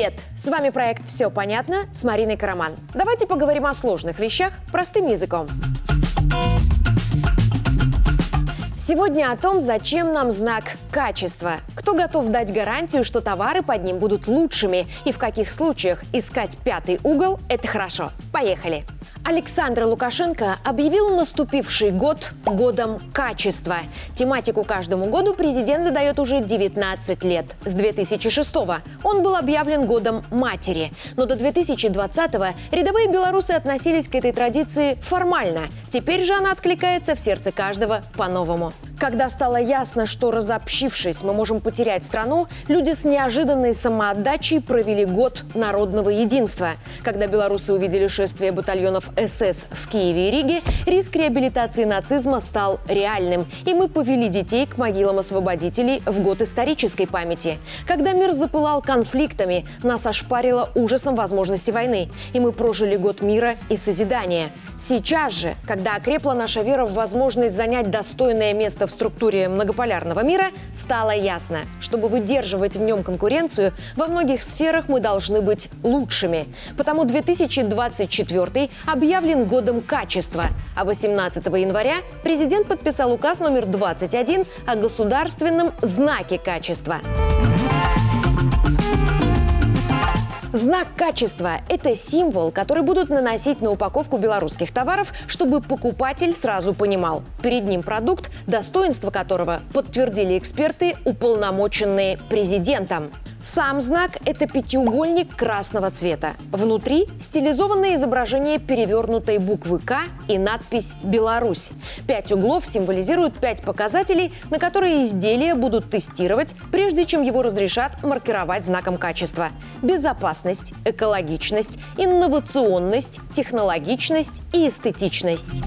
Привет! С вами проект «Всё понятно» с Мариной Караман. Давайте поговорим о сложных вещах простым языком. Сегодня о том, зачем нам знак качества, кто готов дать гарантию, что товары под ним будут лучшими и в каких случаях искать пятый угол – это хорошо. Поехали! Александр Лукашенко объявил наступивший год годом качества. Тематику каждому году президент задает уже 19 лет. С 2006-го он был объявлен годом матери. Но до 2020-го рядовые белорусы относились к этой традиции формально. Теперь же она откликается в сердце каждого по-новому. Когда стало ясно, что разобщившись, мы можем потерять страну, люди с неожиданной самоотдачей провели год народного единства. Когда белорусы увидели шествие батальонов СС в Киеве и Риге, риск реабилитации нацизма стал реальным. И мы повели детей к могилам освободителей в год исторической памяти. Когда мир запылал конфликтами, нас ошпарило ужасом возможности войны. И мы прожили год мира и созидания. Сейчас же, когда окрепла наша вера в возможность занять достойное место в структуре многополярного мира, стало ясно, чтобы выдерживать в нем конкуренцию, во многих сферах мы должны быть лучшими. Потому 2024 объявлен годом качества, а 18 января президент подписал указ номер 21 о государственном знаке качества. Знак качества – это символ, который будут наносить на упаковку белорусских товаров, чтобы покупатель сразу понимал – перед ним продукт, достоинство которого подтвердили эксперты, уполномоченные президентом. Сам знак – это пятиугольник красного цвета. Внутри – стилизованное изображение перевернутой буквы «К» и надпись «Беларусь». 5 углов символизируют 5 показателей, на которые изделия будут тестировать, прежде чем его разрешат маркировать знаком качества. Безопасность, экологичность, инновационность, технологичность и эстетичность.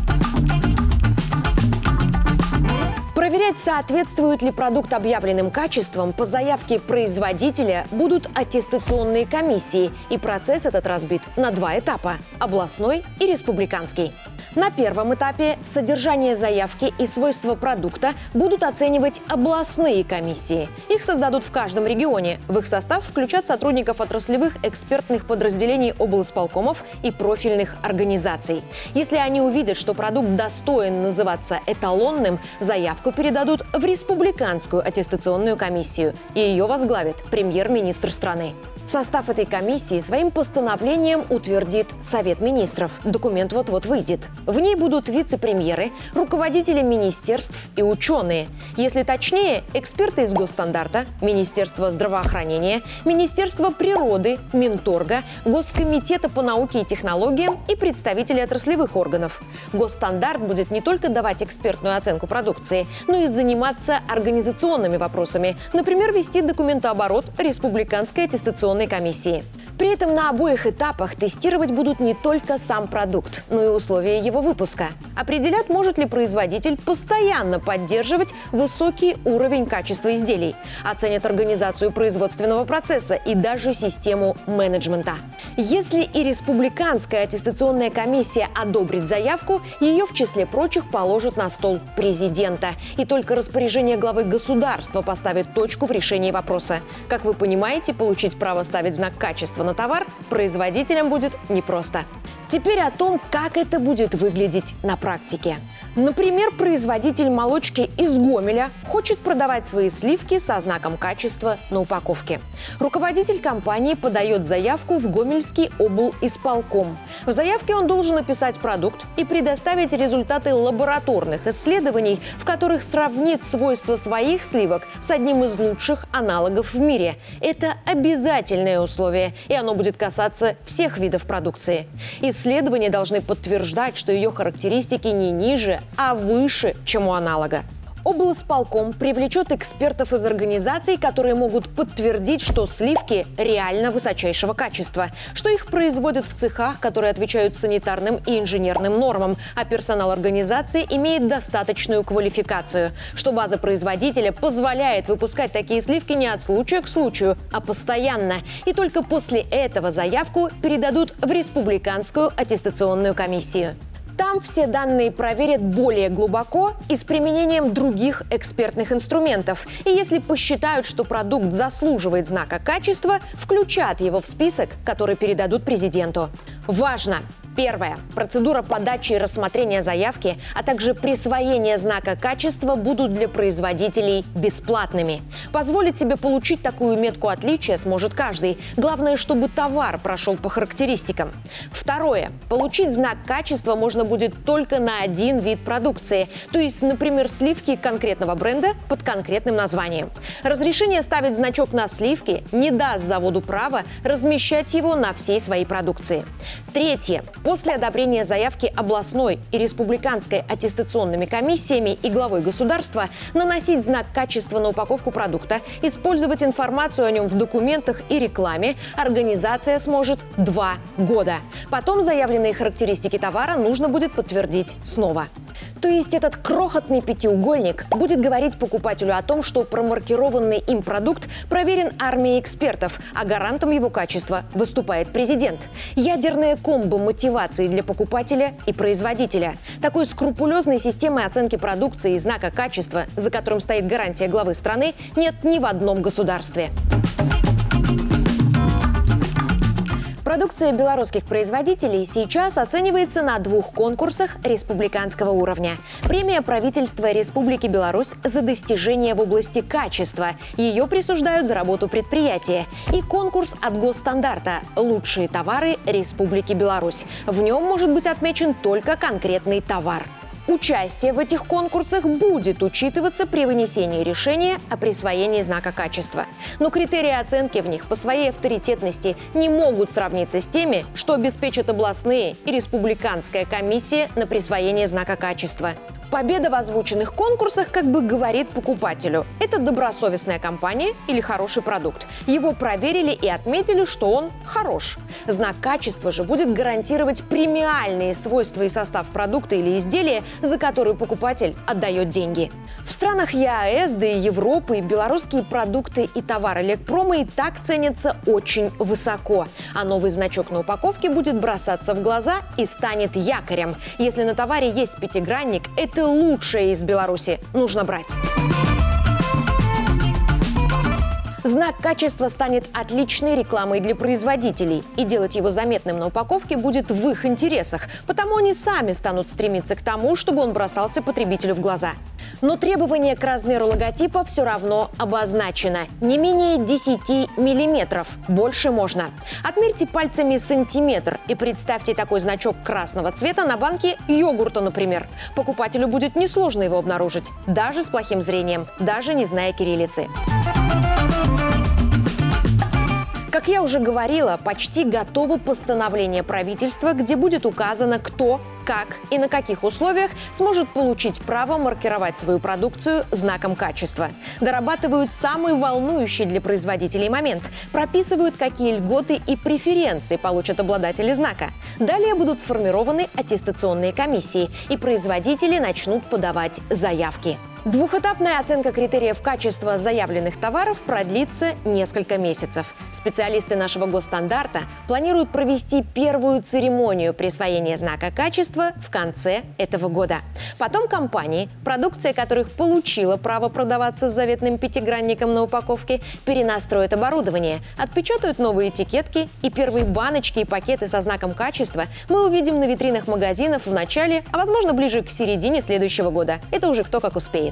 Проверять, соответствует ли продукт объявленным качествам, по заявке производителя будут аттестационные комиссии, и процесс этот разбит на 2 этапа – областной и республиканский. На первом этапе содержание заявки и свойства продукта будут оценивать областные комиссии. Их создадут в каждом регионе. В их состав включат сотрудников отраслевых экспертных подразделений облсполкомов и профильных организаций. Если они увидят, что продукт достоин называться эталонным, заявку передадут в республиканскую аттестационную комиссию. И ее возглавит премьер-министр страны. Состав этой комиссии своим постановлением утвердит Совет министров. Документ вот-вот выйдет. В ней будут вице-премьеры, руководители министерств и ученые. Если точнее, эксперты из Госстандарта, Министерства здравоохранения, Министерства природы, Минторга, Госкомитета по науке и технологиям и представители отраслевых органов. Госстандарт будет не только давать экспертную оценку продукции, но и заниматься организационными вопросами, например, вести документооборот республиканской аттестационной комиссии. При этом на обоих этапах тестировать будут не только сам продукт, но и условия его выпуска. Определят, может ли производитель постоянно поддерживать высокий уровень качества изделий. Оценят организацию производственного процесса и даже систему менеджмента. Если и республиканская аттестационная комиссия одобрит заявку, ее в числе прочих положат на стол президента. И только распоряжение главы государства поставит точку в решении вопроса. Как вы понимаете, получить право ставить знак качества на товар производителям будет непросто. Теперь о том, как это будет выглядеть на практике. Например, производитель молочки из Гомеля хочет продавать свои сливки со знаком качества на упаковке. Руководитель компании подает заявку в Гомельский облисполком. В заявке он должен описать продукт и предоставить результаты лабораторных исследований, в которых сравнит свойства своих сливок с одним из лучших аналогов в мире. Это обязательное условие, и оно будет касаться всех видов продукции. Исследования должны подтверждать, что ее характеристики не ниже, а выше, чем у аналога. Облсполком привлечет экспертов из организаций, которые могут подтвердить, что сливки реально высочайшего качества, что их производят в цехах, которые отвечают санитарным и инженерным нормам, а персонал организации имеет достаточную квалификацию, что база производителя позволяет выпускать такие сливки не от случая к случаю, а постоянно. И только после этого заявку передадут в республиканскую аттестационную комиссию. Там все данные проверят более глубоко и с применением других экспертных инструментов. И если посчитают, что продукт заслуживает знака качества, включат его в список, который передадут президенту. Важно! Первое. Процедура подачи и рассмотрения заявки, а также присвоение знака качества будут для производителей бесплатными. Позволить себе получить такую метку отличия сможет каждый. Главное, чтобы товар прошел по характеристикам. Второе. Получить знак качества можно будет только на один вид продукции. То есть, например, сливки конкретного бренда под конкретным названием. Разрешение ставить значок на сливки не даст заводу права размещать его на всей своей продукции. Третье. После одобрения заявки областной и республиканской аттестационными комиссиями и главой государства наносить знак качества на упаковку продукта, использовать информацию о нем в документах и рекламе организация сможет 2 года. Потом заявленные характеристики товара нужно будет подтвердить снова. То есть этот крохотный пятиугольник будет говорить покупателю о том, что промаркированный им продукт проверен армией экспертов, а гарантом его качества выступает президент. Ядерная комбо мотивации для покупателя и производителя. Такой скрупулезной системы оценки продукции и знака качества, за которым стоит гарантия главы страны, нет ни в одном государстве. Продукция белорусских производителей сейчас оценивается на 2 конкурсах республиканского уровня. Премия правительства Республики Беларусь за достижения в области качества. Ее присуждают за работу предприятия. И конкурс от госстандарта «Лучшие товары Республики Беларусь». В нем может быть отмечен только конкретный товар. Участие в этих конкурсах будет учитываться при вынесении решения о присвоении знака качества. Но критерии оценки в них по своей авторитетности не могут сравниться с теми, что обеспечат областные и республиканская комиссия на присвоение знака качества. Победа в озвученных конкурсах как бы говорит покупателю – это добросовестная компания или хороший продукт. Его проверили и отметили, что он хорош. Знак качества же будет гарантировать премиальные свойства и состав продукта или изделия, за которые покупатель отдает деньги. В странах ЕАЭС, да и Европы белорусские продукты и товары Лекпрома и так ценятся очень высоко. А новый значок на упаковке будет бросаться в глаза и станет якорем. Если на товаре есть пятигранник – это лучшее из Беларуси. Нужно брать. Знак качества станет отличной рекламой для производителей. И делать его заметным на упаковке будет в их интересах. Потому они сами станут стремиться к тому, чтобы он бросался потребителю в глаза. Но требование к размеру логотипа все равно обозначено. Не менее 10 миллиметров. Больше можно. Отмерьте пальцами сантиметр и представьте такой значок красного цвета на банке йогурта, например. Покупателю будет несложно его обнаружить. Даже с плохим зрением, даже не зная кириллицы. Как я уже говорила, почти готово постановление правительства, где будет указано, кто, как и на каких условиях сможет получить право маркировать свою продукцию знаком качества. Дорабатывают самый волнующий для производителей момент. Прописывают, какие льготы и преференции получат обладатели знака. Далее будут сформированы аттестационные комиссии, и производители начнут подавать заявки. Двухэтапная оценка критериев качества заявленных товаров продлится несколько месяцев. Специалисты нашего госстандарта планируют провести первую церемонию присвоения знака качества в конце этого года. Потом компании, продукция которых получила право продаваться с заветным пятигранником на упаковке, перенастроят оборудование, отпечатают новые этикетки, и первые баночки и пакеты со знаком качества мы увидим на витринах магазинов в начале, а возможно ближе к середине следующего года. Это уже кто как успеет.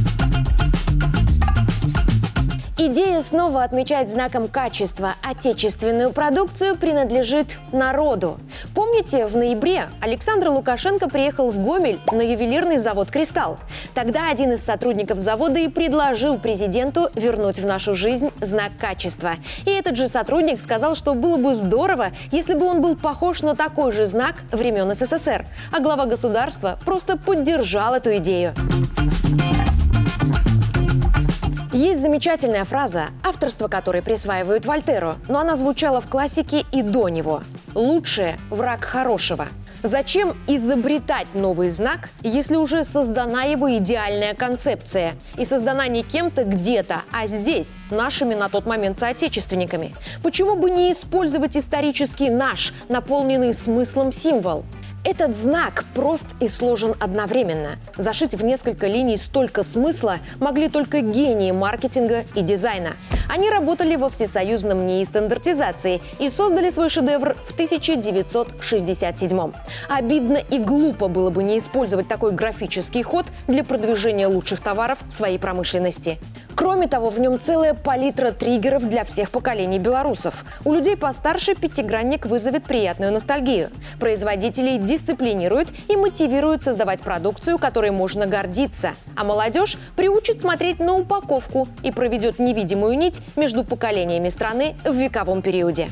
Идея снова отмечать знаком качества отечественную продукцию принадлежит народу. Помните, в ноябре Александр Лукашенко приехал в Гомель на ювелирный завод «Кристалл». Тогда один из сотрудников завода и предложил президенту вернуть в нашу жизнь знак качества. И этот же сотрудник сказал, что было бы здорово, если бы он был похож на такой же знак времен СССР. А глава государства просто поддержал эту идею. Есть замечательная фраза, авторство которой присваивают Вольтеру, но она звучала в классике и до него. «Лучшее – враг хорошего». Зачем изобретать новый знак, если уже создана его идеальная концепция? И создана не кем-то где-то, а здесь, нашими на тот момент соотечественниками. Почему бы не использовать исторически наш, наполненный смыслом символ? Этот знак прост и сложен одновременно. Зашить в несколько линий столько смысла могли только гении маркетинга и дизайна. Они работали во всесоюзном НИИ стандартизации и создали свой шедевр в 1967-м. Обидно и глупо было бы не использовать такой графический ход для продвижения лучших товаров своей промышленности. Кроме того, в нем целая палитра триггеров для всех поколений белорусов. У людей постарше пятигранник вызовет приятную ностальгию. Производители дисциплинируют и мотивируют создавать продукцию, которой можно гордиться. А молодежь приучит смотреть на упаковку и проведет невидимую нить между поколениями страны в вековом периоде.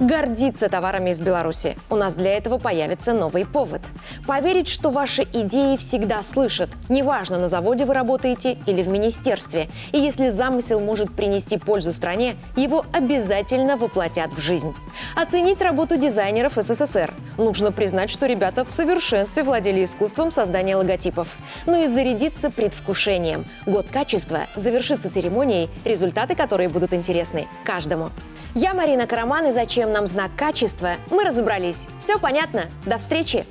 Гордиться товарами из Беларуси. У нас для этого появится новый повод. Поверить, что ваши идеи всегда слышат. Неважно, на заводе вы работаете или в министерстве. И если замысел может принести пользу стране, его обязательно воплотят в жизнь. Оценить работу дизайнеров СССР. Нужно признать, что ребята в совершенстве владели искусством создания логотипов. Ну и зарядиться предвкушением. Год качества завершится церемонией, результаты которой будут интересны каждому. Я Марина Караман, и зачем нам знак качества, мы разобрались. Все понятно. До встречи!